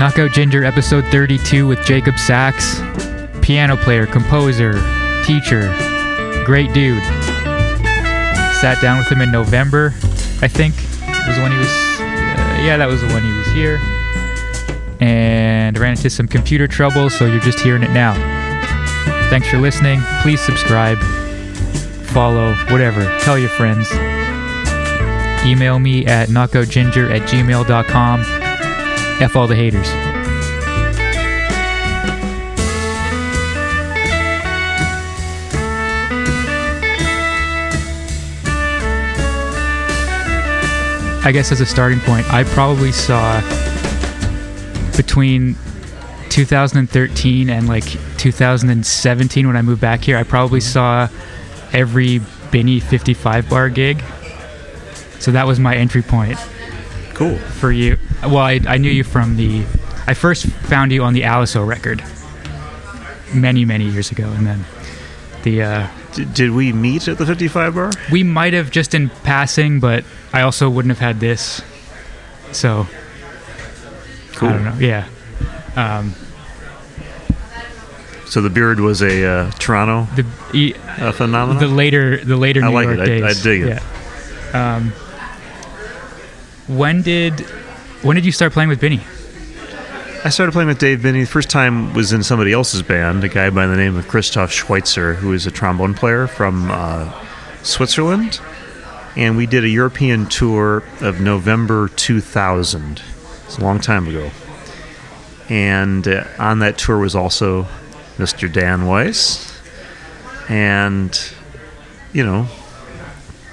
Knockout Ginger episode 32 with Jacob Sacks. Piano player, composer, teacher, great dude. Sat down with him in November, I think. Was when he was, yeah, that was the one he was here. And ran into some computer trouble, so you're just hearing it now. Thanks for listening. Please subscribe, follow, whatever. Tell your friends. Email me at knockoutginger@gmail.com. F all the haters. I guess as a starting point, I probably saw between 2013 and like 2017 when I moved back here, I probably saw every Benny 55 bar gig. So that was my entry point. Cool. For you. Well, I knew you from the... I first found you on the Aliso record many, many years ago. And then the... Did we meet at the 55 bar? We might have just in passing, but I also wouldn't have had this. So, cool. I don't know. Yeah. So the Beard was a Toronto phenomenon? The later New York days. I like it. I dig it. Yeah. When did you start playing with Binney? I started playing with Dave Binney. The first time was in somebody else's band, a guy by the name of Christoph Schweitzer, who is a trombone player from Switzerland. And we did a European tour of November 2000. It's a long time ago. And on that tour was also Mr. Dan Weiss. And, you know,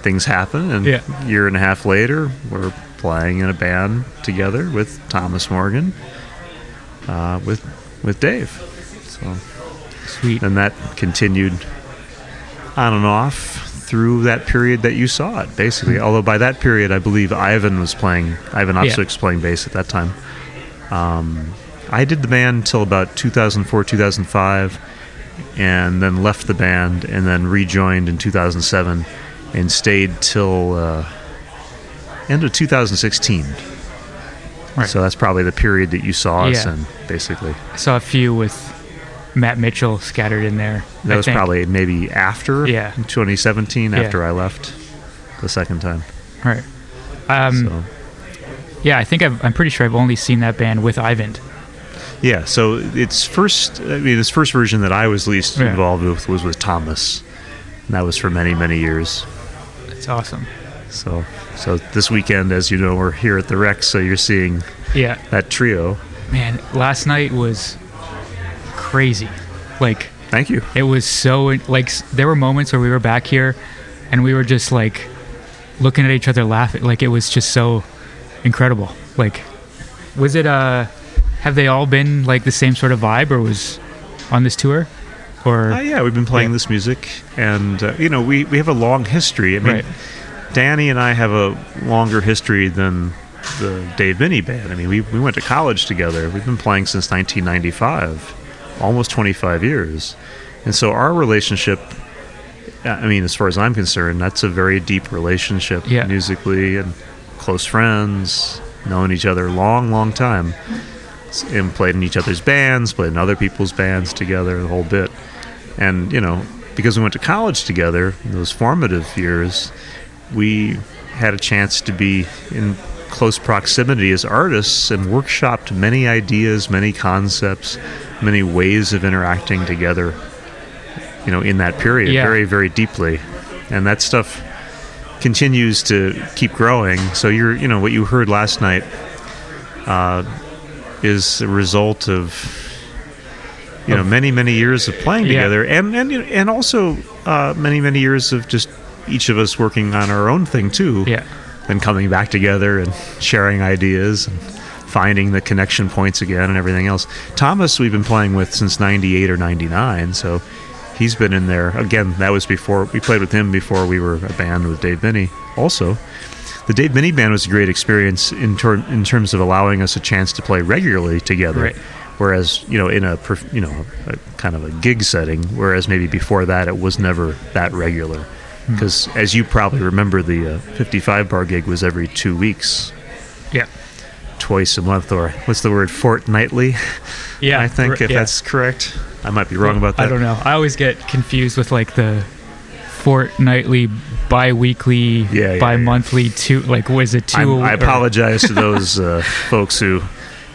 things happen. And yeah. A year and a half later, we're playing in a band together with Thomas Morgan. With Dave. So sweet. And that continued on and off through that period that you saw it, basically. Mm-hmm. Although by that period, I believe Ivan Opsik's playing bass at that time. I did the band till about 2004, 2005, and then left the band and then rejoined in 2007 and stayed till end of 2016. Right. So that's probably the period that you saw us in, basically. I saw a few with Matt Mitchell scattered in there. That I was think. Probably maybe after 2017, after I left the second time. All right. Yeah, I think I'm pretty sure I've only seen that band with Ivan. Yeah, so this first version that I was least involved with was with Thomas. And that was for many, many years. That's awesome. So this weekend, as you know, we're here at the Rex, so you're seeing that trio. Man, last night was crazy. Like, thank you. It was so, like, there were moments where we were back here and we were just, like, looking at each other laughing. Like, it was just so incredible. Like, was it, have they all been, like, the same sort of vibe or was on this tour? Or yeah, we've been playing this music and, you know, we have a long history. I mean, Danny and I have a longer history than the Dave Binney band. I mean, we went to college together. We've been playing since 1995, almost 25 years. And so our relationship, I mean, as far as I'm concerned, that's a very deep relationship musically and close friends, known each other a long, long time, and played in each other's bands, played in other people's bands together, the whole bit. And, you know, because we went to college together in those formative years, we had a chance to be in close proximity as artists and workshopped many ideas, many concepts, many ways of interacting together, you know, in that period, very, very deeply. And that stuff continues to keep growing. So you're, you know, what you heard last night is a result of, you know, many, many years of playing together and also many, many years of just each of us working on our own thing too, and coming back together and sharing ideas and finding the connection points again and everything else. Thomas we've been playing with since 98 or 99, so he's been in there. Again, that was before, we played with him before we were a band with Dave Binney also. The Dave Binney band was a great experience in terms of allowing us a chance to play regularly together. Right. Whereas, you know, in a, you know, a kind of a gig setting, whereas maybe before that it was never that regular. Because, as you probably remember, the 55 bar gig was every 2 weeks. Yeah. twice a month, or what's the word, fortnightly? Yeah, I think, if that's correct. I might be wrong about that. I don't know. I always get confused with like the fortnightly, bi-weekly, bi-monthly, two, like, was it two? I apologize to those folks who,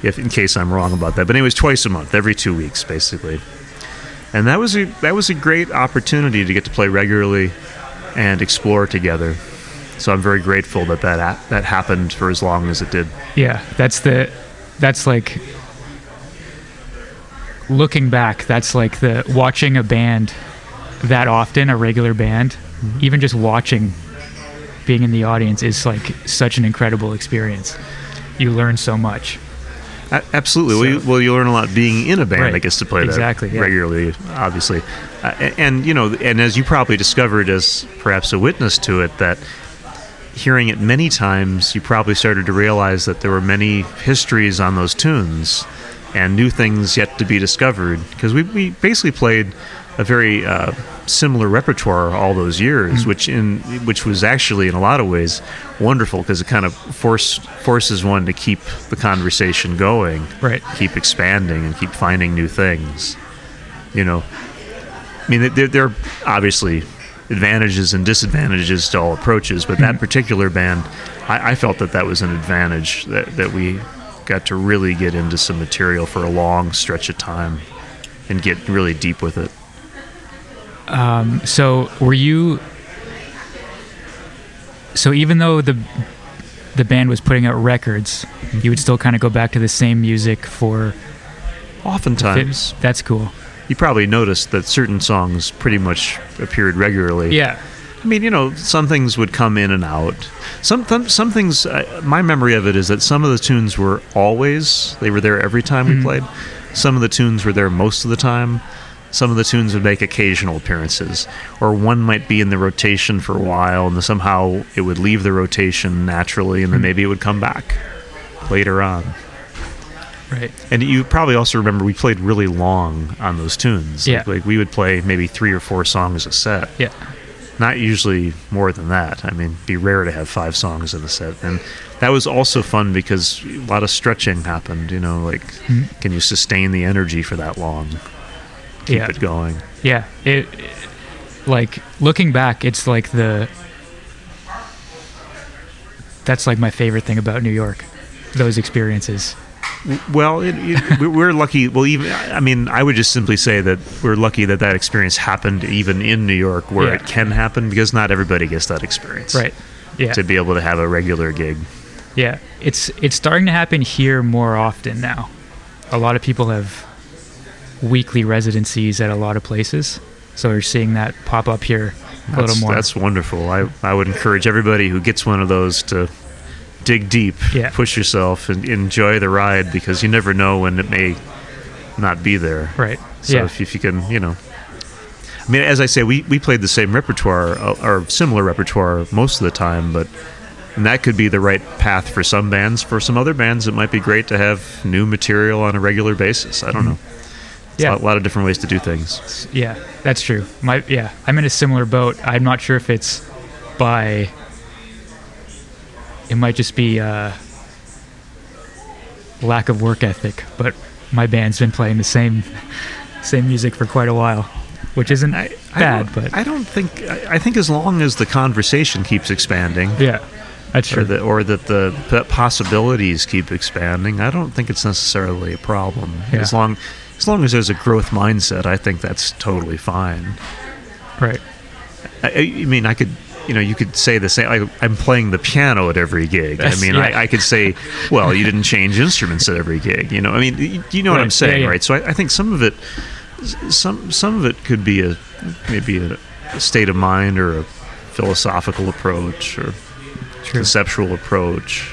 if in case I'm wrong about that. But anyways, twice a month, every 2 weeks, basically. And that was a great opportunity to get to play regularly and explore together. So I'm very grateful that happened for as long as it did. Yeah, that's like, looking back, that's like the watching a band that often, a regular band, even just watching, being in the audience is like such an incredible experience. You learn so much. Absolutely. So, well, you learn a lot being in a band that gets to play that regularly, obviously. And you know, and as you probably discovered as perhaps a witness to it, that hearing it many times, you probably started to realize that there were many histories on those tunes and new things yet to be discovered, because we basically played a very similar repertoire all those years, which was actually in a lot of ways wonderful, because it kind of forces one to keep the conversation going, keep expanding and keep finding new things. You know, I mean, there are obviously advantages and disadvantages to all approaches, but that particular band, I felt that was an advantage, that we got to really get into some material for a long stretch of time and get really deep with it. So even though the band was putting out records, you would still kind of go back to the same music for... Oftentimes. That's cool. You probably noticed that certain songs pretty much appeared regularly. Yeah. I mean, you know, some things would come in and out. Some things, my memory of it is that some of the tunes were always, they were there every time we played. Some of the tunes were there most of the time. Some of the tunes would make occasional appearances, or one might be in the rotation for a while, and somehow it would leave the rotation naturally, and then maybe it would come back later on. Right. And you probably also remember we played really long on those tunes. Yeah. Like we would play maybe 3 or 4 songs a set. Yeah. Not usually more than that. I mean, it'd be rare to have 5 songs in a set. And that was also fun because a lot of stretching happened, you know, like can you sustain the energy for that long? Keep it going. Yeah. It like looking back, it's like that's like my favorite thing about New York, those experiences. Well, we're lucky. Well, I would just simply say that we're lucky that experience happened even in New York, where it can happen, because not everybody gets that experience. Right. Yeah. To be able to have a regular gig. Yeah. It's starting to happen here more often now. A lot of people have weekly residencies at a lot of places, so we're seeing that pop up here a little more. That's wonderful. I would encourage everybody who gets one of those to dig deep, push yourself, and enjoy the ride, because you never know when it may not be there. Right. So if you can, you know. I mean, as I say, we played the same repertoire, or similar repertoire most of the time, and that could be the right path for some bands. For some other bands, it might be great to have new material on a regular basis. I don't know. Yeah. A lot of different ways to do things. Yeah, that's true. I'm in a similar boat. I'm not sure if it's by... It might just be lack of work ethic, but my band's been playing the same music for quite a while, which isn't bad. But I don't think... I think as long as the conversation keeps expanding... Yeah, that's true. Or that the possibilities keep expanding, I don't think it's necessarily a problem. Yeah. As long as there's a growth mindset, I think that's totally fine. Right. I mean, I could, you know, you could say the same. I'm playing the piano at every gig. That's, I mean, I could say, well, you didn't change instruments at every gig. You know, I mean, you know what I'm saying, right? So I think some of it could be maybe a state of mind, or a philosophical approach, or conceptual approach.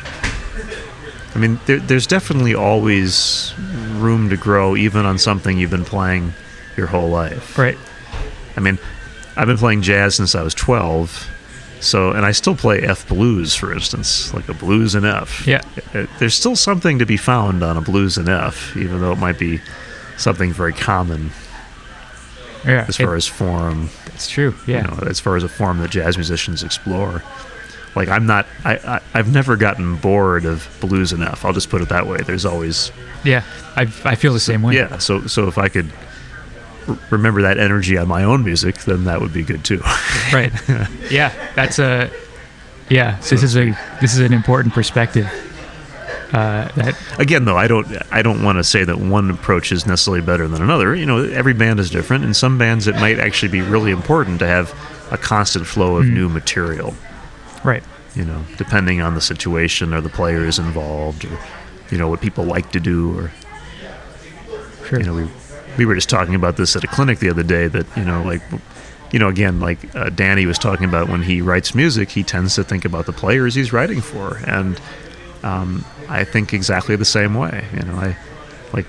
I mean, there's definitely always room to grow, even on something you've been playing your whole life. Right. I mean, I've been playing jazz since I was 12, and I still play F blues, for instance, like a blues in F. Yeah. There's still something to be found on a blues in F, even though it might be something very common. Yeah. As far as form. That's true. Yeah. You know, as far as a form that jazz musicians explore. like I'm not, I've never gotten bored of blues enough. I'll just put it that way. There's always, yeah, I feel the same way. Yeah. So if I could remember that energy on my own music, then that would be good too. Right. Yeah. This is an important perspective. That again, though, I don't want to say that one approach is necessarily better than another. You know, every band is different. In some bands, it might actually be really important to have a constant flow of new material. Right. You know, depending on the situation or the players involved, or you know what people like to do, or sure. You know, we were just talking about this at a clinic the other day that Danny was talking about when he writes music, he tends to think about the players he's writing for, and I think exactly the same way. You know,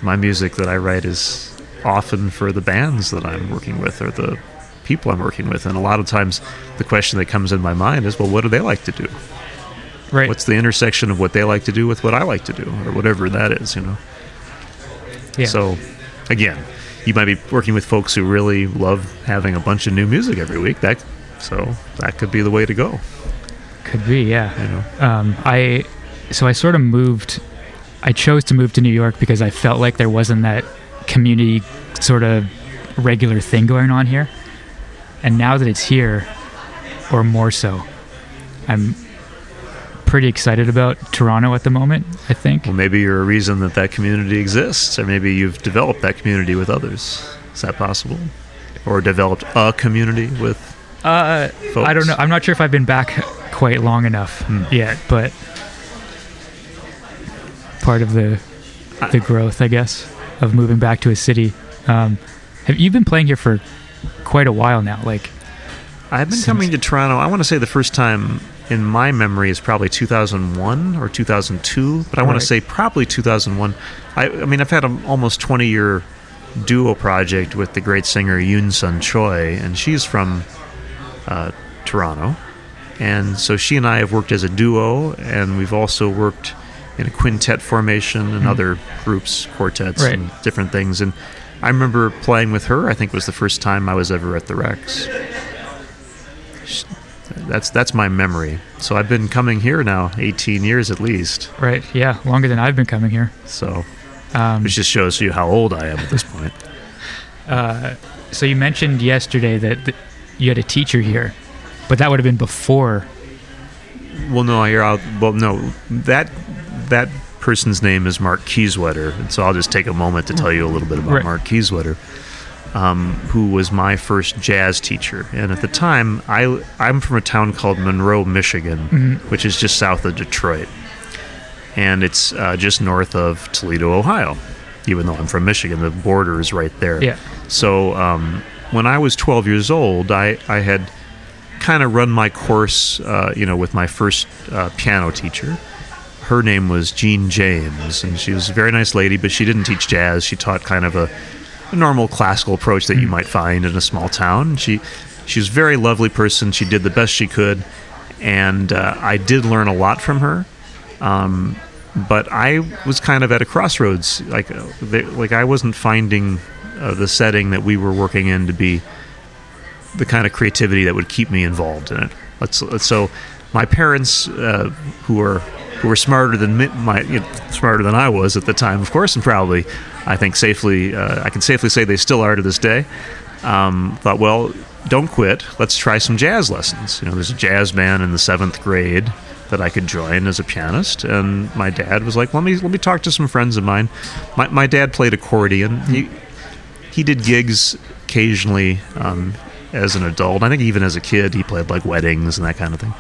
my music that I write is often for the bands that I'm working with or the people I'm working with, and a lot of times the question that comes in my mind is, well, what do they like to do? Right. What's the intersection of what they like to do with what I like to do, or whatever that is, you know? Yeah. So, again, you might be working with folks who really love having a bunch of new music every week. That could be the way to go. Could be, yeah. You know? I chose to move to New York because I felt like there wasn't that community sort of regular thing going on here. And now that it's here, or more so, I'm pretty excited about Toronto at the moment, I think. Well, maybe you're a reason that community exists, or maybe you've developed that community with others. Is that possible? Or developed a community with folks? I don't know. I'm not sure if I've been back quite long enough yet, but part of the growth, I guess, of moving back to a city. Have you been playing here for quite a while now? I've been coming to Toronto, I want to say the first time in my memory is probably 2001 or 2002, but I want to say probably 2001. I mean, I've had an almost 20-year duo project with the great singer Yoon Sun Choi, and she's from Toronto. And so she and I have worked as a duo, and we've also worked in a quintet formation and other groups, quartets, and different things. And I remember playing with her, I think was the first time I was ever at the Rex. That's my memory. So I've been coming here now 18 years at least. Right, yeah, longer than I've been coming here. So, which just shows you how old I am at this point. So you mentioned yesterday that you had a teacher here, but that would have been before. Well, no, that person's name is Mark Kieswetter, and so I'll just take a moment to tell you a little bit about Mark Kieswetter, who was my first jazz teacher. And at the time, I'm from a town called Monroe, Michigan, which is just south of Detroit, and it's just north of Toledo, Ohio. Even though I'm from Michigan, the border is right there. Yeah. So when I was 12 years old, I had kind of run my course, with my first piano teacher. Her name was Jean James, and she was a very nice lady, but she didn't teach jazz. She taught kind of a normal classical approach that you might find in a small town. She was a very lovely person. She did the best she could, and I did learn a lot from her. But I was kind of at a crossroads. I wasn't finding the setting that we were working in to be the kind of creativity that would keep me involved in it. So my parents, who were smarter than I was at the time, of course, and probably, I think safely, I can safely say they still are to this day. Thought, well, don't quit. Let's try some jazz lessons. You know, there's a jazz band in the 7th grade that I could join as a pianist, and my dad was like, let me talk to some friends of mine. My dad played accordion. He did gigs occasionally as an adult. I think even as a kid, he played like weddings and that kind of thing.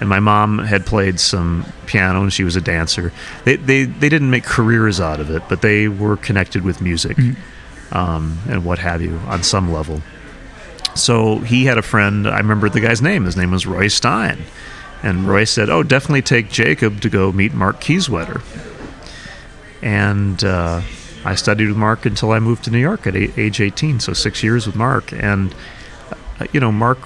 And my mom had played some piano, and she was a dancer. They didn't make careers out of it, but they were connected with music and what have you on some level. So he had a friend. I remember the guy's name. His name was Roy Stein. And Roy said, oh, definitely take Jacob to go meet Mark Kieswetter. And I studied with Mark until I moved to New York at age 18, so 6 years with Mark. And, Mark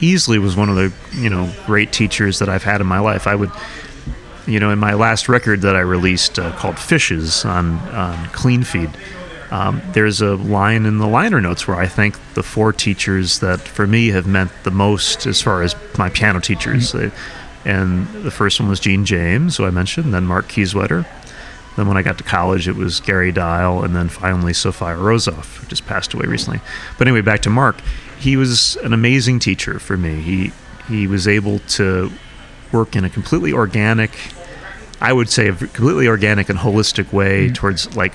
easily was one of the great teachers that I've had in my life. I would, in my last record that I released called Fishes on Clean Feed, There's a line in the liner notes where I thank the four teachers that, for me, have meant the most as far as my piano teachers. Mm-hmm. And the first one was Jean James, who I mentioned, then Mark Kieswetter. Then when I got to college, it was Gary Dial, and then finally Sophia Rosoff, who just passed away recently. But anyway, back to Mark. He was an amazing teacher for me. He was able to work in a completely organic, I would say a completely organic and holistic way mm-hmm. towards, like,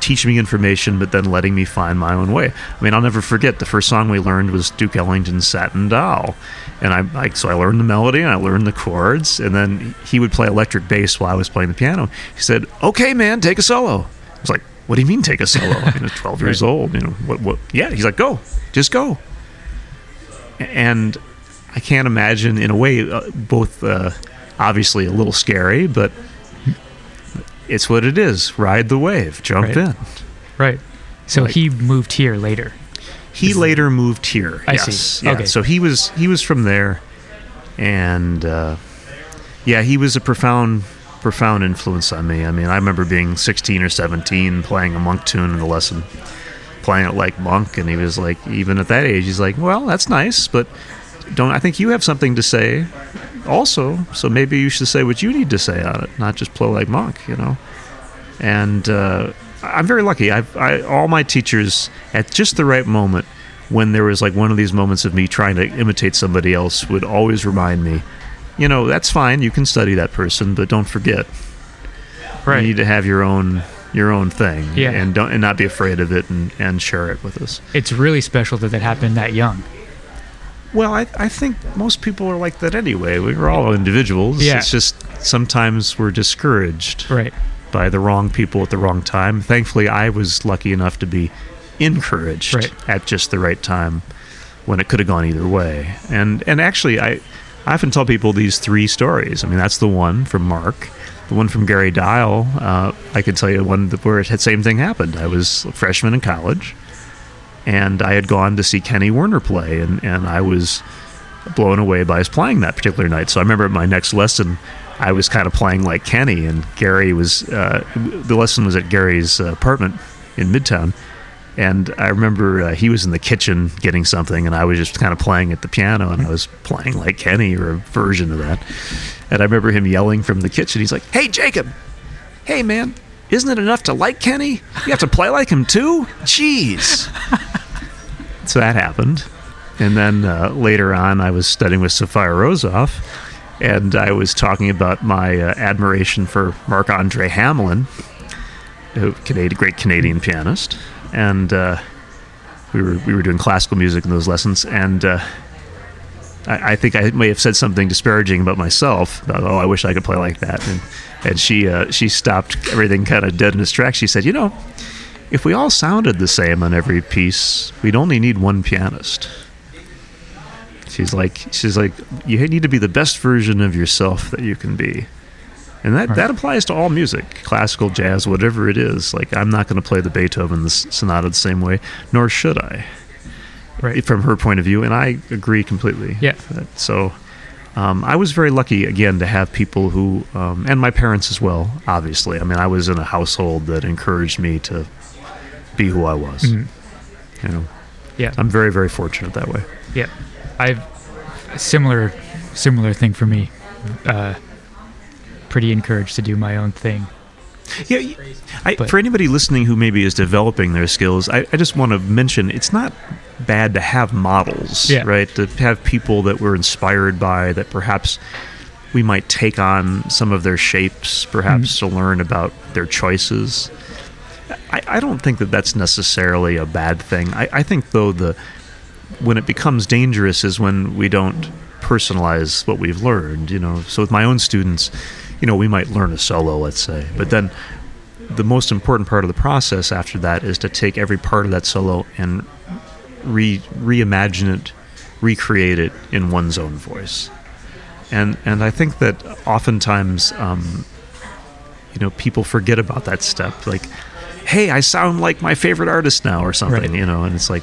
teaching me information, but then letting me find my own way. I mean, I'll never forget, the first song we learned was Duke Ellington's Satin Doll. And I learned the melody, and I learned the chords, and then he would play electric bass while I was playing the piano. He said, "Okay, man, take a solo." I was like, "What do you mean, take a solo?" I mean, I was 12 years old. You know, what? Yeah, he's like, "Go, just go." And I can't imagine, in a way, both obviously a little scary, but it's what it is. Ride the wave. Jump in. Right. So he moved here later. He later moved here. I see. Yeah. Okay. So he was from there, and he was a profound influence on me. I mean, I remember being 16 or 17, playing a Monk tune in a lesson, playing it like Monk, and he was like, even at that age, he's like, "Well, that's nice, but I think you have something to say also, so maybe you should say what you need to say on it, not just play like Monk, you know." And I'm very lucky. All my teachers, at just the right moment, when there was like one of these moments of me trying to imitate somebody else, would always remind me, you know, that's fine, you can study that person, but don't forget. Right. You need to have your own thing, and not be afraid of it, and share it with us. It's really special that happened that young. Well, I think most people are like that anyway. We're all individuals. Yeah. It's just sometimes we're discouraged by the wrong people at the wrong time. Thankfully, I was lucky enough to be encouraged at just the right time when it could have gone either way. And actually, I often tell people these three stories. I mean, that's the one from Mark, the one from Gary Dial. I can tell you one where the same thing happened. I was a freshman in college, and I had gone to see Kenny Werner play, and I was blown away by his playing that particular night. So I remember my next lesson, I was kind of playing like Kenny, and Gary was, the lesson was at Gary's apartment in Midtown, and I remember he was in the kitchen getting something, and I was just kind of playing at the piano, and I was playing like Kenny, or a version of that. And I remember him yelling from the kitchen, he's like, "Hey, Jacob, hey, man, isn't it enough to like Kenny? You have to play like him too? Jeez." So that happened. And then later on, I was studying with Sophia Rosoff, and I was talking about my admiration for Marc-Andre Hamelin, a great Canadian pianist. And we were doing classical music in those lessons, and I think I may have said something disparaging about myself, about, "Oh, I wish I could play like that." And she stopped everything kind of dead in its tracks. She said, "You know, if we all sounded the same on every piece, we'd only need one pianist." She's like, "You need to be the best version of yourself that you can be." And that applies to all music, classical, jazz, whatever it is. Like, I'm not going to play the Beethoven sonata the same way, nor should I. Right. From her point of view, and I agree completely. Yeah. So I was very lucky, again, to have people who, and my parents as well, obviously. I mean, I was in a household that encouraged me to be who I was. Mm-hmm. You know? Yeah. I'm very, very fortunate that way. Yeah. I've a similar thing for me. Pretty encouraged to do my own thing. Yeah, for anybody listening who maybe is developing their skills, I just want to mention, it's not bad to have models, right? To have people that we're inspired by, that perhaps we might take on some of their shapes, perhaps to learn about their choices. I don't think that that's necessarily a bad thing. I think, though, when it becomes dangerous is when we don't personalize what we've learned, you know. So with my own students, you know, we might learn a solo, let's say, but then the most important part of the process after that is to take every part of that solo and reimagine it, recreate it in one's own voice. And I think that oftentimes, you know, people forget about that step. Like, "Hey, I sound like my favorite artist now," or something, you know, and it's like,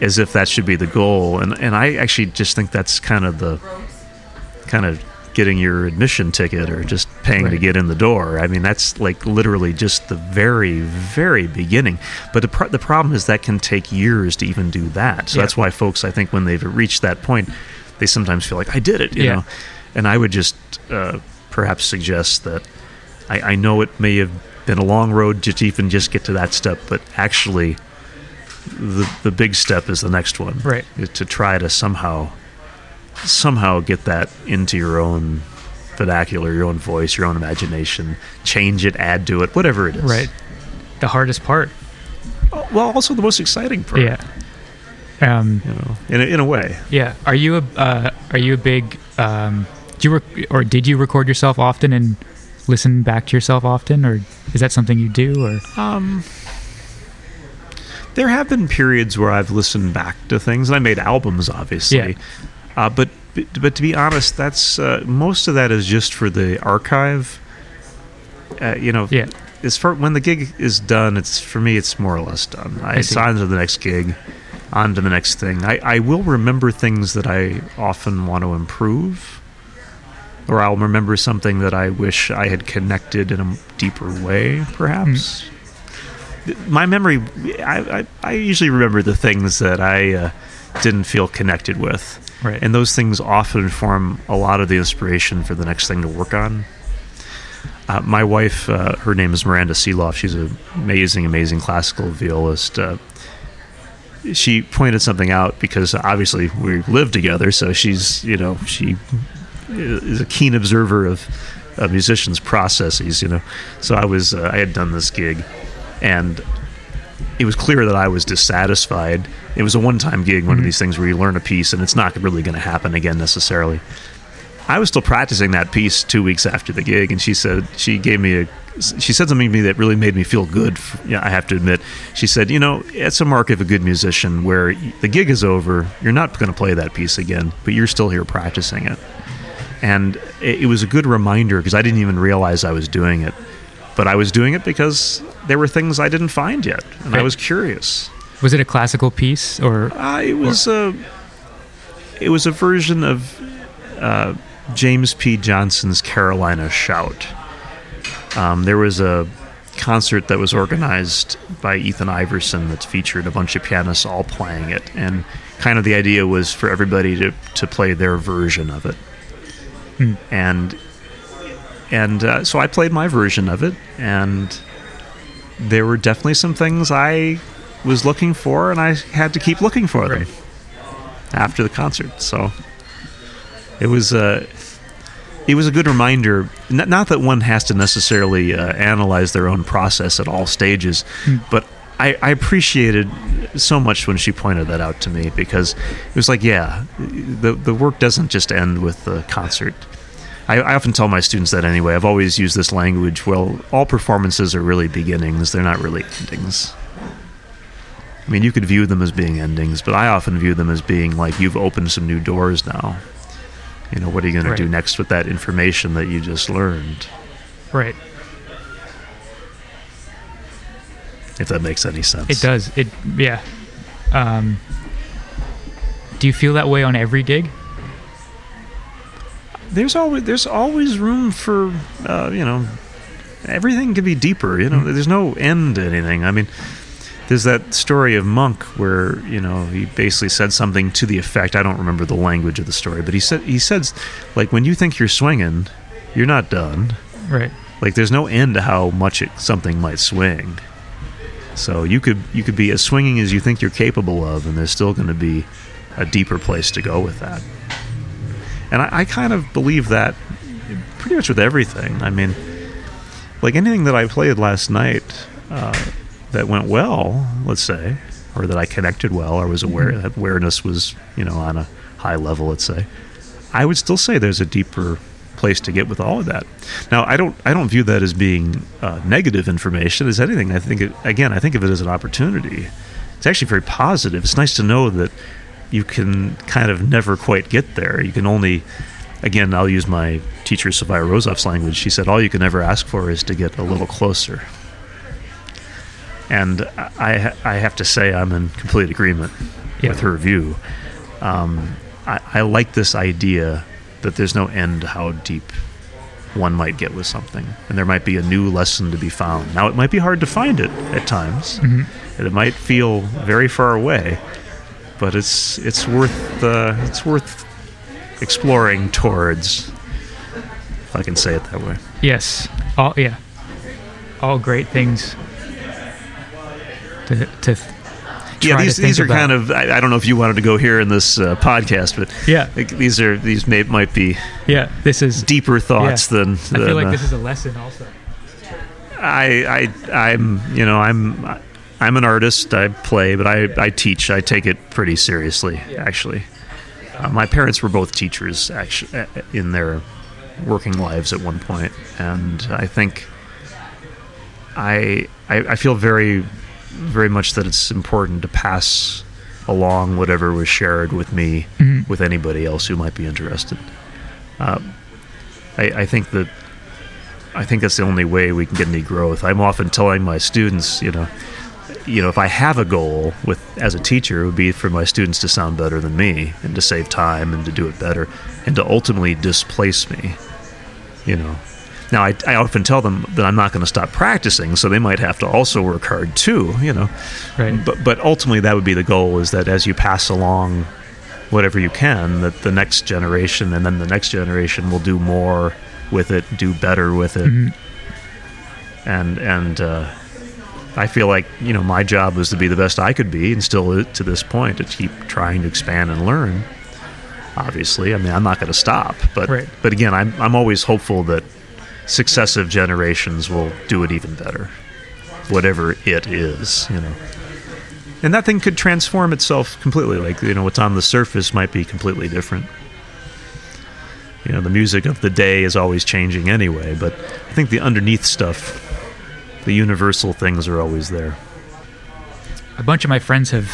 as if that should be the goal. And I actually just think that's kind of getting your admission ticket or just paying to get in the door. I mean, that's like literally just the very, very beginning. But the problem is that can take years to even do that. So that's why folks, I think, when they've reached that point, they sometimes feel like, I did it, you know. And I would just perhaps suggest that I know it may have been a long road to even just get to that step, but actually the big step is the next one. Right. Is to try to somehow get that into your own vernacular, your own voice, your own imagination, change it, add to it, whatever it is. Right. The hardest part. Well, also the most exciting part. Yeah. You know, in a way. Yeah. Are you a big did you record yourself often and listen back to yourself often, or is that something you do? Or there have been periods where I've listened back to things, and I made albums, obviously. Yeah. But to be honest, that's most of that is just for the archive. As far when the gig is done, it's for me, it's more or less done. It's on to the next gig, on to the next thing. I will remember things that I often want to improve, or I'll remember something that I wish I had connected in a deeper way, perhaps. Mm. My memory, I usually remember the things that I didn't feel connected with. Right. And those things often form a lot of the inspiration for the next thing to work on. My wife, her name is Miranda Seeloff. She's an amazing, amazing classical violist. She pointed something out because obviously we live together, so she is a keen observer of a musician's processes, you know. So I had done this gig, and it was clear that I was dissatisfied. It was a one-time gig, one of these things where you learn a piece and it's not really going to happen again necessarily. I was still practicing that piece 2 weeks after the gig, and she said something to me that really made me feel good. I have to admit, she said, you know, it's a mark of a good musician where the gig is over, you're not going to play that piece again, but you're still here practicing it. And it was a good reminder because I didn't even realize I was doing it, but I was doing it because there were things I didn't find yet, and I was curious. Was it a classical piece, or it was a version of James P. Johnson's Carolina Shout. There was a concert that was organized by Ethan Iverson that featured a bunch of pianists all playing it, and kind of the idea was for everybody to play their version of it. Mm. And so I played my version of it, and there were definitely some things I was looking for, and I had to keep looking for them after the concert. So it was a good reminder, not that one has to necessarily analyze their own process at all stages, but I appreciated so much when she pointed that out to me, because it was like, the work doesn't just end with the concert. I often tell my students that anyway. I've always used this language, well, all performances are really beginnings, they're not really endings. I mean, you could view them as being endings, but I often view them as being like, you've opened some new doors now. You know, what are you going to do next with that information that you just learned? Right. If that makes any sense. It does. Yeah. Do you feel that way on every gig? There's always room for, everything can be deeper. You know, there's no end to anything. I mean, there's that story of Monk where, you know, he basically said something to the effect, I don't remember the language of the story, but he said, like, when you think you're swinging, you're not done. Right. Like, there's no end to how much something might swing. So you could be as swinging as you think you're capable of, and there's still going to be a deeper place to go with that. And I kind of believe that pretty much with everything. I mean, like anything that I played last night, that went well, let's say, or that I connected well, or was aware, that awareness was, you know, on a high level, let's say, I would still say there's a deeper place to get with all of that. Now, I don't view that as being negative information. As anything, I think of it as an opportunity. It's actually very positive. It's nice to know that you can kind of never quite get there. You can only, again, I'll use my teacher Sophia Rosoff's language. She said, all you can ever ask for is to get a little closer. And I have to say I'm in complete agreement with her view. I like this idea that there's no end to how deep one might get with something, and there might be a new lesson to be found. Now, it might be hard to find it at times, mm-hmm. and it might feel very far away, but it's worth exploring towards, if I can say it that way. Yes. All great things to try to think about. Kind of, I don't know if you wanted to go here in this podcast, but these might be deeper thoughts than. I feel like this is a lesson also. I'm an artist. I play, but I teach. I take it pretty seriously, actually. My parents were both teachers, actually, in their working lives at one point, and I think I feel very, very much that it's important to pass along whatever was shared with me, mm-hmm. with anybody else who might be interested. I think that's the only way we can get any growth. I'm often telling my students, if I have a goal with as a teacher, it would be for my students to sound better than me and to save time and to do it better and to ultimately displace me, Now, I often tell them that I'm not going to stop practicing, so they might have to also work hard too, Right. But ultimately, that would be the goal, is that as you pass along whatever you can, that the next generation and then the next generation will do more with it, do better with it. Mm-hmm. And I feel like, my job was to be the best I could be, and still to this point, to keep trying to expand and learn, obviously. I mean, I'm not going to stop. But, right. But again, I'm always hopeful that successive generations will do it even better, whatever it is, And that thing could transform itself completely. Like, what's on the surface might be completely different. The music of the day is always changing anyway, but I think the underneath stuff, the universal things are always there. A bunch of my friends have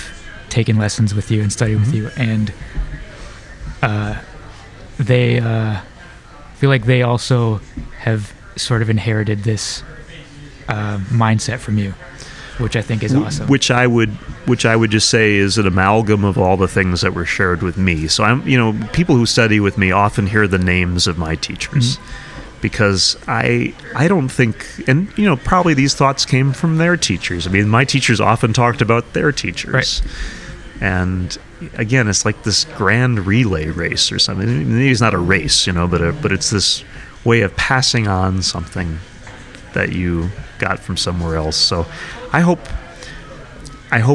taken lessons with you and studied mm-hmm. with you, and they... I feel like they also have sort of inherited this mindset from you, which I think is awesome. Which I would just say is an amalgam of all the things that were shared with me. So I'm, people who study with me often hear the names of my teachers, mm-hmm. because I don't think, and probably these thoughts came from their teachers. I mean, my teachers often talked about their teachers, right. And again, it's like this grand relay race or something. Maybe it's not a race, but it's this way of passing on something that you got from somewhere else. So I hope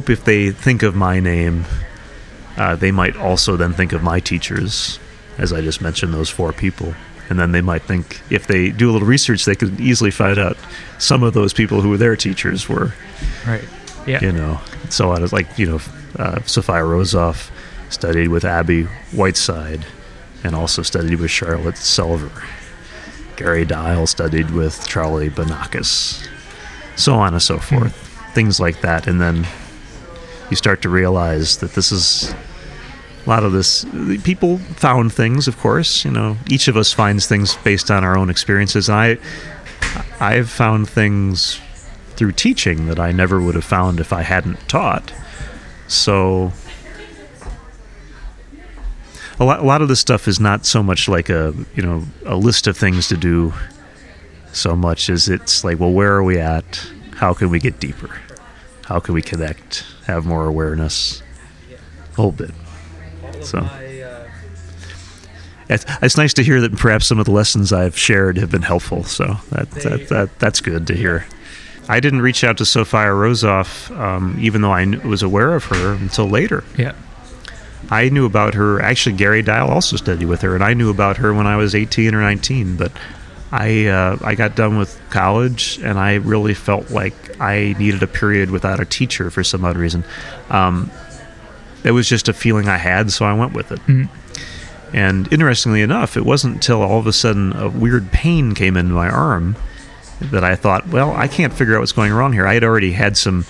if they think of my name, they might also then think of my teachers, as I just mentioned, those four people. And then they might think, if they do a little research, they could easily find out some of those people who their teachers were. Right. Yeah. So I was like, Sophia Rosoff studied with Abby Whiteside and also studied with Charlotte Selver. Gary Dial studied with Charlie Banakis, so on and so forth, things like that. And then you start to realize that this is a lot of this. People found things, of course. Each of us finds things based on our own experiences. And I've found things through teaching that I never would have found if I hadn't taught. So a lot of this stuff is not so much like a list of things to do, so much as it's like, well, where are we at? How can we get deeper? How can we connect? Have more awareness? A whole bit. So it's nice to hear that perhaps some of the lessons I've shared have been helpful. So that's good to hear. I didn't reach out to Sophia Rosoff, even though I was aware of her, until later. Yeah, I knew about her. Actually, Gary Dial also studied with her, and I knew about her when I was 18 or 19. But I got done with college, and I really felt like I needed a period without a teacher for some odd reason. It was just a feeling I had, so I went with it. Mm-hmm. And interestingly enough, it wasn't until all of a sudden a weird pain came into my arm that I thought, well, I can't figure out what's going wrong here. I had already had some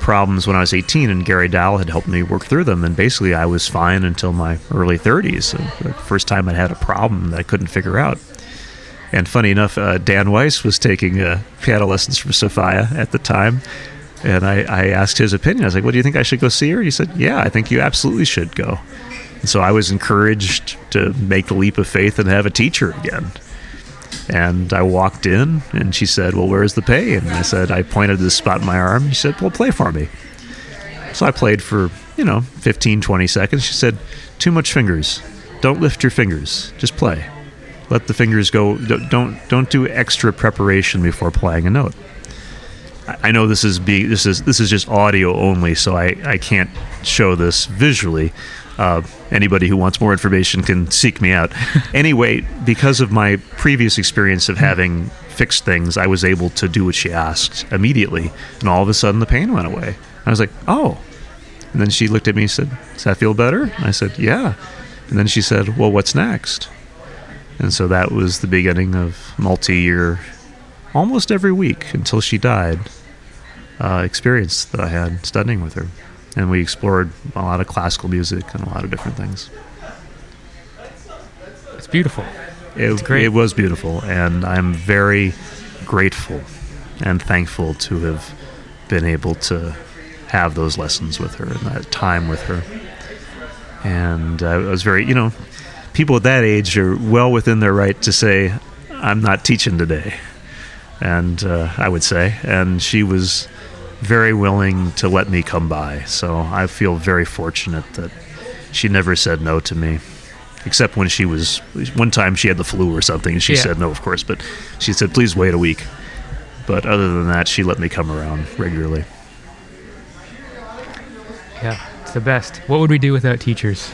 problems when I was 18, and Gary Dial had helped me work through them, and basically I was fine until my early 30s, the first time I had a problem that I couldn't figure out. And funny enough, Dan Weiss was taking piano lessons from Sophia at the time, and I asked his opinion. I was like, what do you think, I should go see her? He said, yeah, I think you absolutely should go. And so I was encouraged to make the leap of faith and have a teacher again. And I walked in, and she said, well, where's the pay? And I said, I pointed to this spot in my arm. She said, well, play for me. So I played for, 15, 20 seconds. She said, too much fingers. Don't lift your fingers. Just play. Let the fingers go. Don't do extra preparation before playing a note. I know this is just audio only, so I can't show this visually. Anybody who wants more information can seek me out. Anyway, because of my previous experience of having fixed things, I was able to do what she asked immediately, and all of a sudden the pain went away. I was like, oh. And then she looked at me and said, does that feel better? And I said, yeah. And then she said, well, what's next? And so that was the beginning of multi-year, almost every week until she died, experience that I had studying with her. And we explored a lot of classical music and a lot of different things. It's beautiful. It's great. It was beautiful, and I'm very grateful and thankful to have been able to have those lessons with her and that time with her. And I was very, people at that age are well within their right to say, I'm not teaching today. And I would say, and she was very willing to let me come by. So I feel very fortunate that she never said no to me, except when one time she had the flu or something, and she said no, of course, but she said, please wait a week. But other than that, she let me come around regularly. Yeah, it's the best. What would we do without teachers?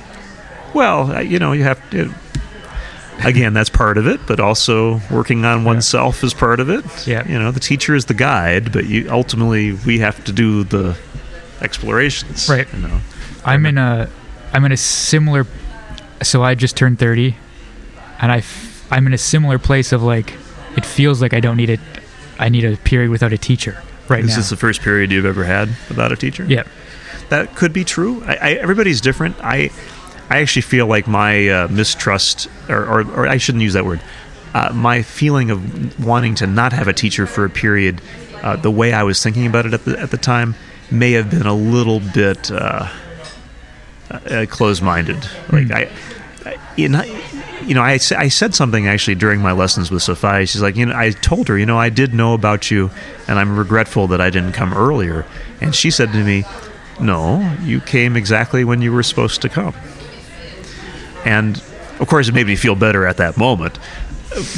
Well, you have to... Again, that's part of it, but also working on oneself is part of it. Yeah. The teacher is the guide, but ultimately we have to do the explorations. Right. I'm in a similar. So I just turned 30, and I'm in a similar place of like, it feels like I don't need it. I need a period without a teacher right now. Is this the first period you've ever had without a teacher? Yeah. That could be true. Everybody's different. I actually feel like my mistrust, or I shouldn't use that word, my feeling of wanting to not have a teacher for a period, the way I was thinking about it at the time, may have been a little bit closed-minded. Mm. Like I said something actually during my lessons with Sophia. She's like, I told her, I did know about you, and I'm regretful that I didn't come earlier. And she said to me, no, you came exactly when you were supposed to come. And, of course, it made me feel better at that moment.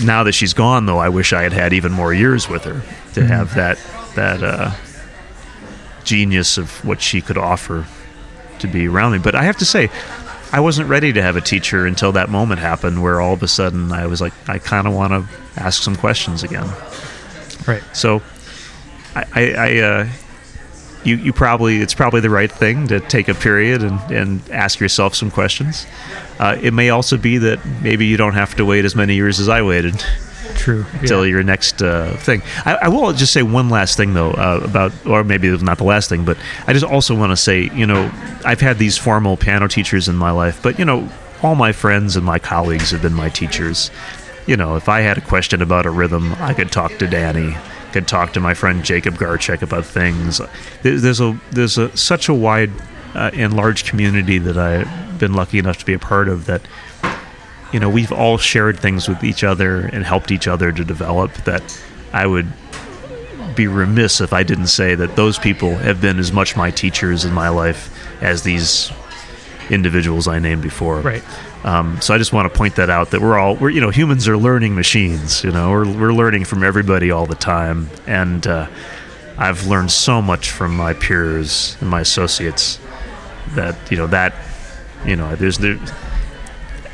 Now that she's gone, though, I wish I had had even more years with her to have that genius of what she could offer to be around me. But I have to say, I wasn't ready to have a teacher until that moment happened where all of a sudden I was like, I kind of want to ask some questions again. Right. So you it's probably the right thing to take a period and ask yourself some questions. It may also be that maybe you don't have to wait as many years as I waited. True. Until your next thing. I will just say one last thing though about, or maybe not the last thing, but I just also want to say, I've had these formal piano teachers in my life, but all my friends and my colleagues have been my teachers. If I had a question about a rhythm, I could talk to Danny. Could talk to my friend Jacob Garchek about things. There's such a wide and large community that I've been lucky enough to be a part of that, we've all shared things with each other and helped each other to develop, that I would be remiss if I didn't say that those people have been as much my teachers in my life as these individuals I named before. Right. So I just want to point that out, that we're humans are learning machines, we're learning from everybody all the time. And I've learned so much from my peers and my associates that,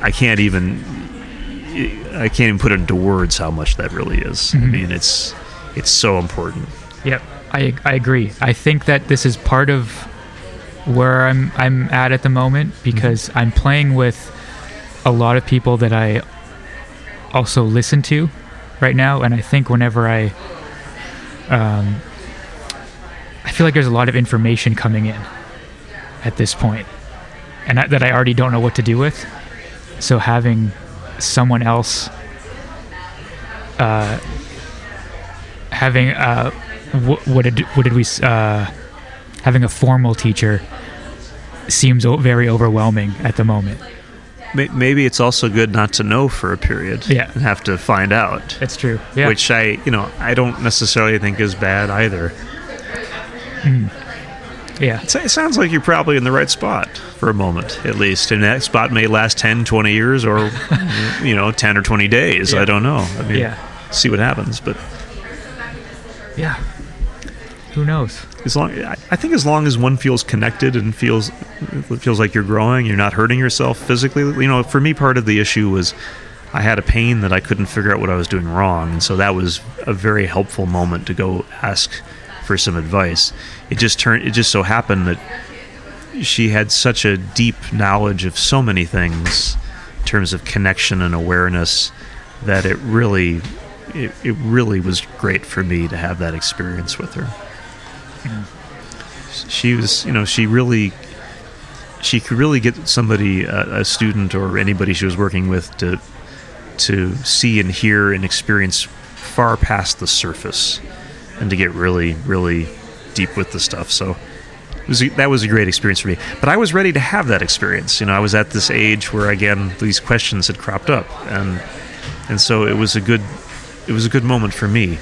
I can't even put into words how much that really is. Mm-hmm. I mean, it's so important. Yep. I agree. I think that this is part of where I'm at the moment, because I'm playing with a lot of people that I also listen to right now. And I think whenever I feel like there's a lot of information coming in at this point, and that I already don't know what to do with. So having someone else, having a formal teacher seems very overwhelming at the moment. Maybe it's also good not to know for a period. Yeah. And have to find out. It's true. Yeah. Which I don't necessarily think is bad either. Mm. Yeah. It sounds like you're probably in the right spot for a moment, at least. And that spot may last 10, 20 years or, 10 or 20 days. Yeah. I don't know. I mean, see what happens. But yeah. Who knows? I think as long as one feels connected and feels like you're growing, you're not hurting yourself physically. For me, part of the issue was I had a pain that I couldn't figure out what I was doing wrong, and so that was a very helpful moment to go ask for some advice. It just so happened that she had such a deep knowledge of so many things in terms of connection and awareness that it really was great for me to have that experience with her. She was, she could really get somebody, a student or anybody she was working with, to see and hear and experience far past the surface, and to get really, really deep with the stuff. So that was a great experience for me. But I was ready to have that experience. I was at this age where again these questions had cropped up, and so it was a good moment for me.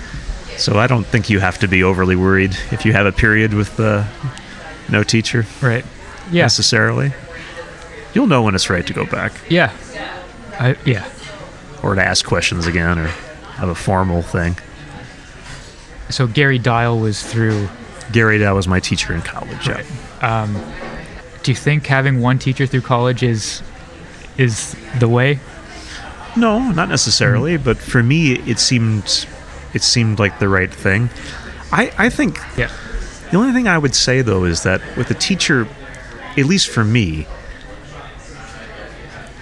So I don't think you have to be overly worried if you have a period with no teacher. Right. Yeah. Necessarily. You'll know when it's right to go back. Yeah. Or to ask questions again or have a formal thing. So Gary Dial was my teacher in college. Right. Yeah. Do you think having one teacher through college is the way? No, not necessarily. Mm-hmm. But for me, it seemed like the right thing. I think the only thing I would say, though, is that with a teacher, at least for me,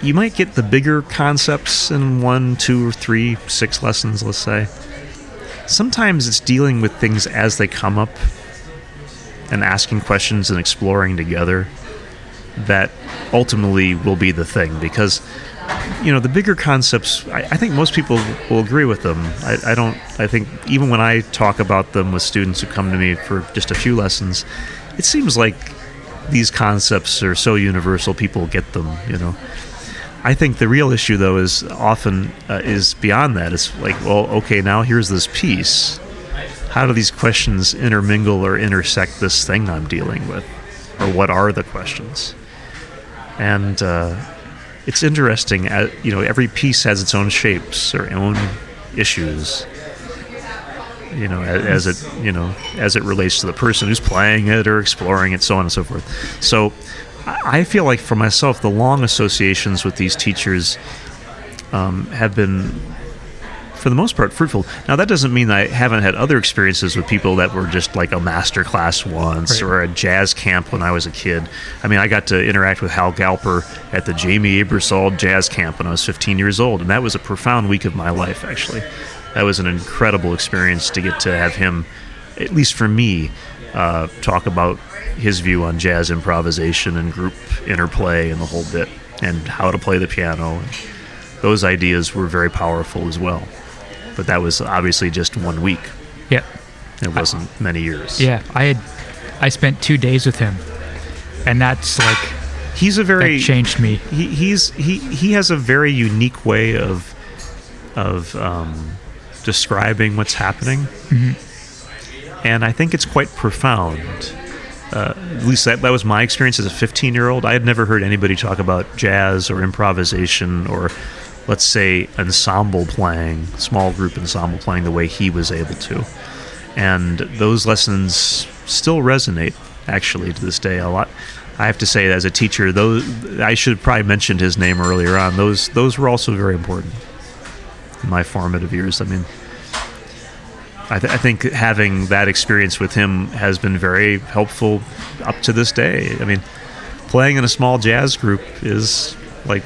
you might get the bigger concepts in 1, 2, or 3, 6 lessons, let's say. Sometimes it's dealing with things as they come up and asking questions and exploring together that ultimately will be the thing, because the bigger concepts, I think most people will agree with them. I think even when I talk about them with students who come to me for just a few lessons, it seems like these concepts are so universal, people get them, I think the real issue, though, is often is beyond that. It's like, well, okay, now here's this piece. How do these questions intermingle or intersect this thing I'm dealing with? Or what are the questions? And it's interesting, every piece has its own shapes or own issues, as it relates to the person who's playing it or exploring it, so on and so forth. So I feel like for myself, the long associations with these teachers have been, for the most part, fruitful. Now, that doesn't mean I haven't had other experiences with people that were just like a master class once, right, or a jazz camp when I was a kid. I mean, I got to interact with Hal Galper at the Jamie Aebersold jazz camp when I was 15 years old, and that was a profound week of my life, actually. That was an incredible experience to get to have him, at least for me, talk about his view on jazz improvisation and group interplay and the whole bit, and how to play the piano. And those ideas were very powerful as well. But that was obviously just 1 week. Yeah. It wasn't many years. Yeah. I spent 2 days with him. And that's like, that changed me. He has a very unique way of describing what's happening. Mm-hmm. And I think it's quite profound. At least that was my experience as a 15-year-old. I had never heard anybody talk about jazz or improvisation or, let's say, ensemble playing, small group ensemble playing, the way he was able to. And those lessons still resonate, actually, to this day a lot. I have to say, as a teacher, those, I should have probably mentioned his name earlier on. Those were also very important in my formative years. I mean, I think having that experience with him has been very helpful up to this day. I mean, playing in a small jazz group is like,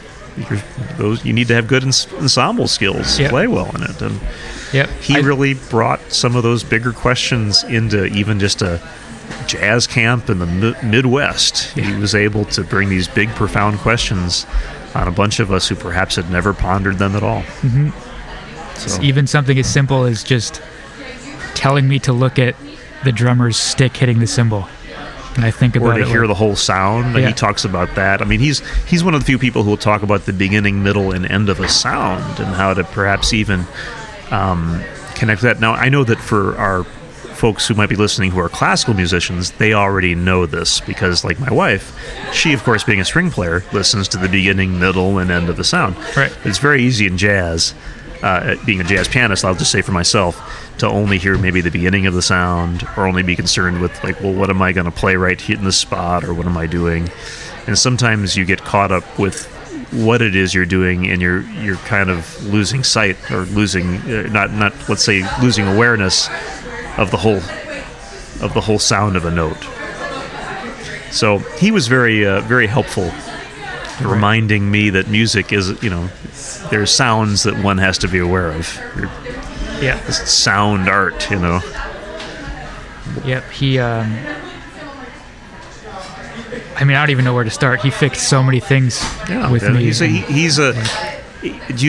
you need to have good ensemble skills to play well in it, and he really brought some of those bigger questions into even just a jazz camp in the Midwest. Yeah. He was able to bring these big, profound questions on a bunch of us who perhaps had never pondered them at all. Mm-hmm. So, even something as simple as just telling me to look at the drummer's stick hitting the cymbal. I think about it. Or to hear the whole sound. Like, yeah. He talks about that. I mean, he's one of the few people who will talk about the beginning, middle, and end of a sound and how to perhaps even connect that. Now, I know that for our folks who might be listening who are classical musicians, they already know this because, like my wife, she, of course, being a string player, listens to the beginning, middle, and end of the sound. Right. It's very easy in jazz. Being a jazz pianist, I'll just say for myself, to only hear maybe the beginning of the sound, or only be concerned with, like, well, what am I going to play right here in this spot, or what am I doing? And sometimes you get caught up with what it is you're doing, and you're kind of losing sight, or losing not let's say losing awareness of the whole sound of a note. So he was very helpful. Reminding me that music is, there's sounds that one has to be aware of. Yeah. It's sound art, Yep, he, I don't even know where to start. He fixed so many things with me. To use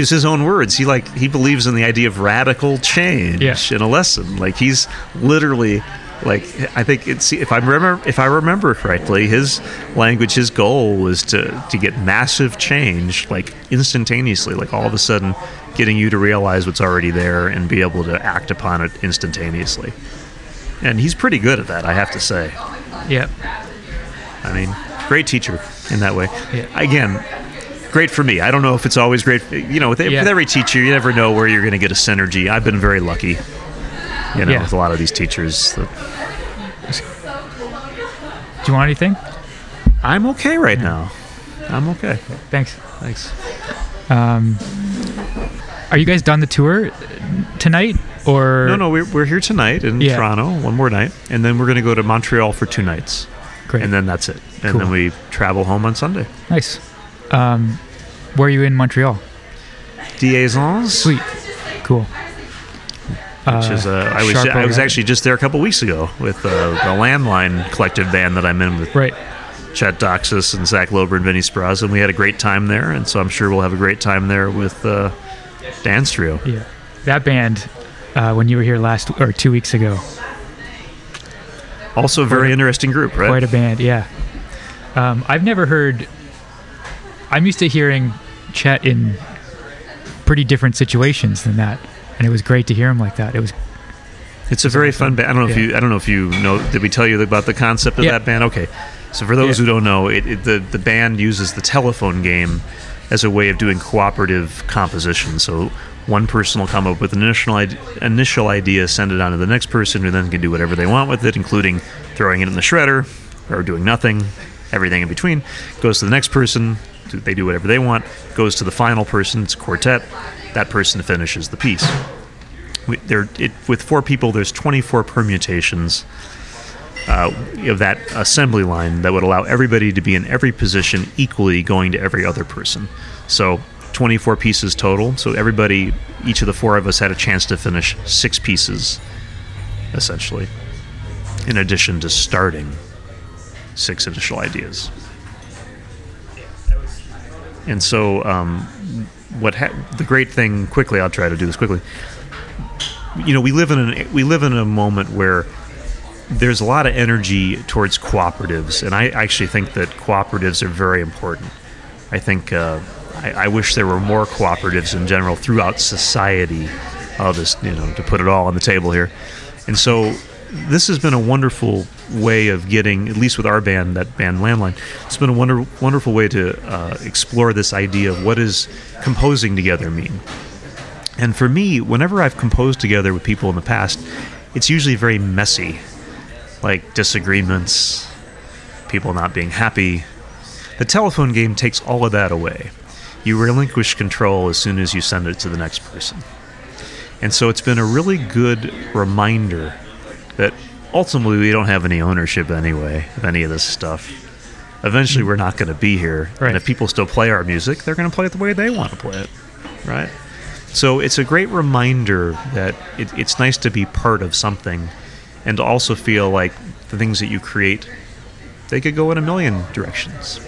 his own words, he believes in the idea of radical change in a lesson. Like, he's literally... I think it's, if I remember correctly, his language, his goal was to get massive change, instantaneously, all of a sudden, getting you to realize what's already there and be able to act upon it instantaneously. And he's pretty good at that, I have to say. Yeah. Great teacher in that way. Yeah. Again, great for me. I don't know if it's always great. With every teacher, you never know where you're going to get a synergy. I've been very lucky. With a lot of these teachers. Do you want anything? I'm okay right now. I'm okay. Thanks. Are you guys done the tour tonight? Or no, we're here tonight in Toronto, one more night, and then we're going to go to Montreal for 2 nights. Great. And then that's it. And cool. Then we travel home on Sunday. Nice. Where are you in Montreal? Liaisons. Sweet. Cool. Which is I was actually just there a couple weeks ago with the Landline collective band that I'm in with Chet Doxis and Zach Lober and Vinny Spraz, and we had a great time there, and so I'm sure we'll have a great time there with Dan's trio. Yeah, that band when you were here 2 weeks ago. Also, a very interesting group, right? Quite a band, yeah. I've never heard. I'm used to hearing Chet in pretty different situations than that. And it was great to hear him like that. It's a very fun band. I don't know if you know. Did we tell you about the concept of that band? Okay. So for those who don't know, the band uses the telephone game as a way of doing cooperative composition. So one person will come up with an initial idea, send it on to the next person, who then can do whatever they want with it, including throwing it in the shredder or doing nothing. Everything in between goes to the next person. They do whatever they want. Goes to the final person. It's a quartet. That person finishes the piece. With 4 people, there's 24 permutations of that assembly line that would allow everybody to be in every position equally going to every other person. So 24 pieces total. So everybody, each of the 4 of us had a chance to finish 6 pieces, essentially, in addition to starting 6 initial ideas. And so... the great thing, quickly, I'll try to do this quickly. We live in a moment where there's a lot of energy towards cooperatives, and I actually think that cooperatives are very important. I think I wish there were more cooperatives in general throughout society. I'll just to put it all on the table here, and so this has been a wonderful way of getting, at least with our band, that band Landline, it's been a wonderful way to explore this idea of what does composing together mean. And for me, whenever I've composed together with people in the past, it's usually very messy, like disagreements, people not being happy. The telephone game takes all of that away. You relinquish control as soon as you send it to the next person. And so it's been a really good reminder that ultimately we don't have any ownership anyway of any of this stuff. Eventually we're not going to be here. Right. And if people still play our music, they're going to play it the way they want to play it. Right? So it's a great reminder that it's nice to be part of something, and to also feel like the things that you create, they could go in a million directions.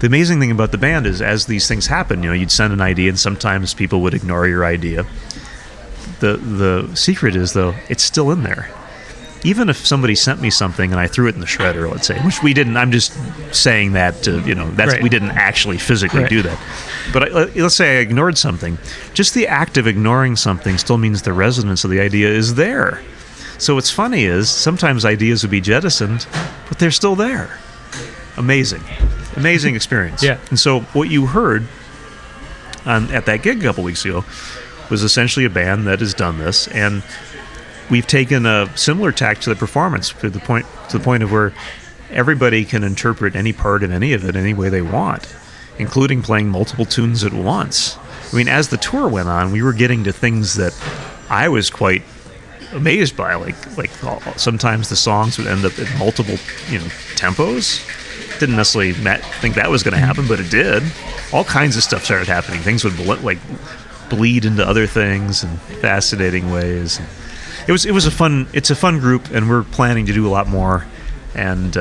The amazing thing about the band is as these things happen, you'd send an idea and sometimes people would ignore your idea. The secret is, though, it's still in there. even if somebody sent me something and I threw it in the shredder, let's say, which we didn't, I'm just saying that to, you know, that's, we didn't actually physically do that. But let's say I ignored something. Just the act of ignoring something still means the resonance of the idea is there. So what's funny is sometimes ideas would be jettisoned, but they're still there. Amazing. Amazing experience. Yeah. And so what you heard at that gig a couple weeks ago was essentially a band that has done this, and we've taken a similar tack to the performance to the point of where everybody can interpret any part of any of it any way they want, including playing multiple tunes at once. I mean, as the tour went on, we were getting to things that I was quite amazed by, like sometimes the songs would end up in multiple, you know, tempos. Didn't necessarily think that was going to happen, but it did. All kinds of stuff started happening. Things would bleed into other things in fascinating ways. It was a fun group, and we're planning to do a lot more. And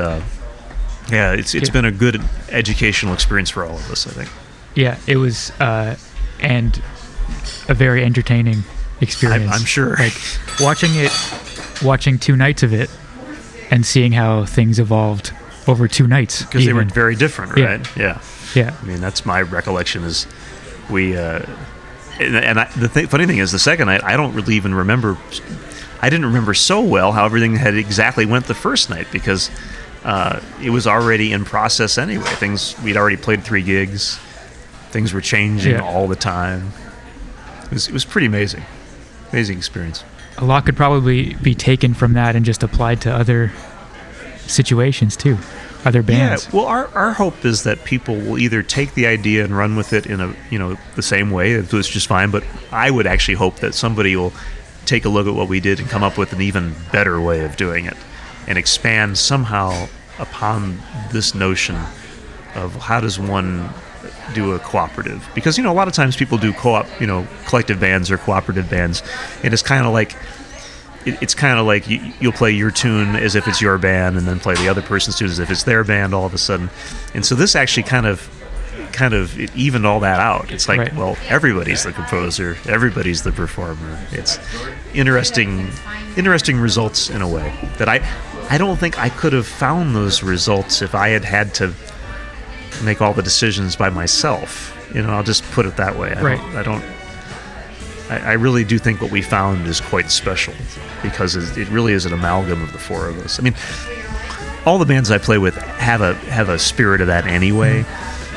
it's been a good educational experience for all of us, I think. Yeah, it was and a very entertaining experience. I'm sure. Like watching two nights of it and seeing how things evolved over two nights, because they were very different, right? Yeah. Yeah. I mean, that's my recollection is we funny thing is the second night I don't really even remember. I didn't remember so well how everything had exactly went the first night, because it was already in process anyway. We'd already played 3 gigs. Things were changing all the time. It was pretty amazing. Amazing experience. A lot could probably be taken from that and just applied to other situations too, other bands. Yeah, well, our hope is that people will either take the idea and run with it in a, you know, the same way, it was just fine, but I would actually hope that somebody will take a look at what we did and come up with an even better way of doing it and expand somehow upon this notion of how does one do a cooperative, because, you know, a lot of times people do co-op, you know, collective bands or cooperative bands, and it's kind of like you'll play your tune as if it's your band, and then play the other person's tune as if it's their band all of a sudden. And so this actually kind of it evened all that out. It's like, well, everybody's the composer, everybody's the performer. It's interesting results in a way that I don't think I could have found those results if I had to make all the decisions by myself. You know, I'll just put it that way. I really do think what we found is quite special, because it really is an amalgam of the 4 of us. I mean, all the bands I play with have a spirit of that anyway,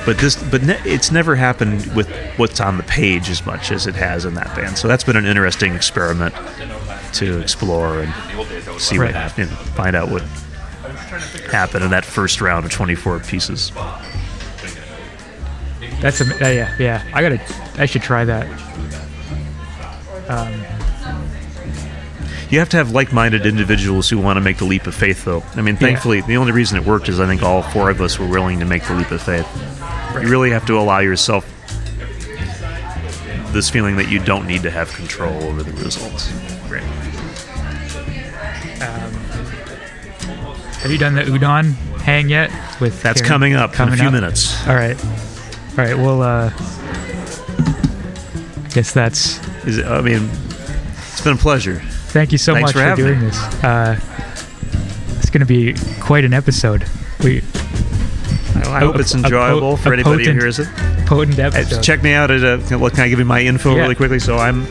but it's never happened with what's on the page as much as it has in that band. So that's been an interesting experiment to explore and see what happened, and find out what happened in that first round of 24 pieces. That's yeah. I should try that. You have to have like-minded individuals who want to make the leap of faith, though. I mean, thankfully, the only reason it worked is I think all 4 of us were willing to make the leap of faith. You really have to allow yourself this feeling that you don't need to have control over the results. Right. Have you done the udon hang yet? That's Karen? Coming up in a few minutes. All right. Well, I guess that's... I mean, it's been a pleasure. Thank you so much for doing this. It's going to be quite an episode. I hope it's enjoyable for anybody who hears it. Potent episode. Check me out at. Can I give you my info really quickly? So I'm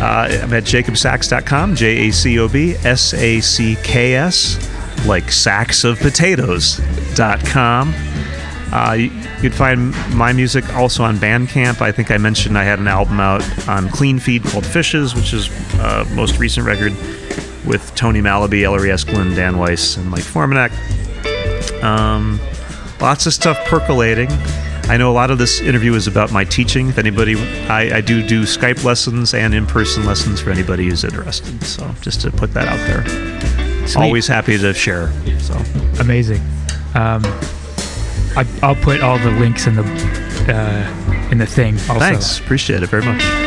at jacobsacks.com. JACOBSACKS, like sacks of potatoes.com. You can find my music also on Bandcamp. I think I mentioned I had an album out on Clean Feed called Fishes, which is most recent record with Tony Malaby, Ellery Esklund, Dan Weiss, and Mike Formanek. Lots of stuff percolating. I know a lot of this interview is about my teaching. If anybody, I do Skype lessons and in-person lessons for anybody who's interested. So just to put that out there. Sweet. Always happy to share. So amazing. I'll put all the links in the thing also. Thanks. Appreciate it very much.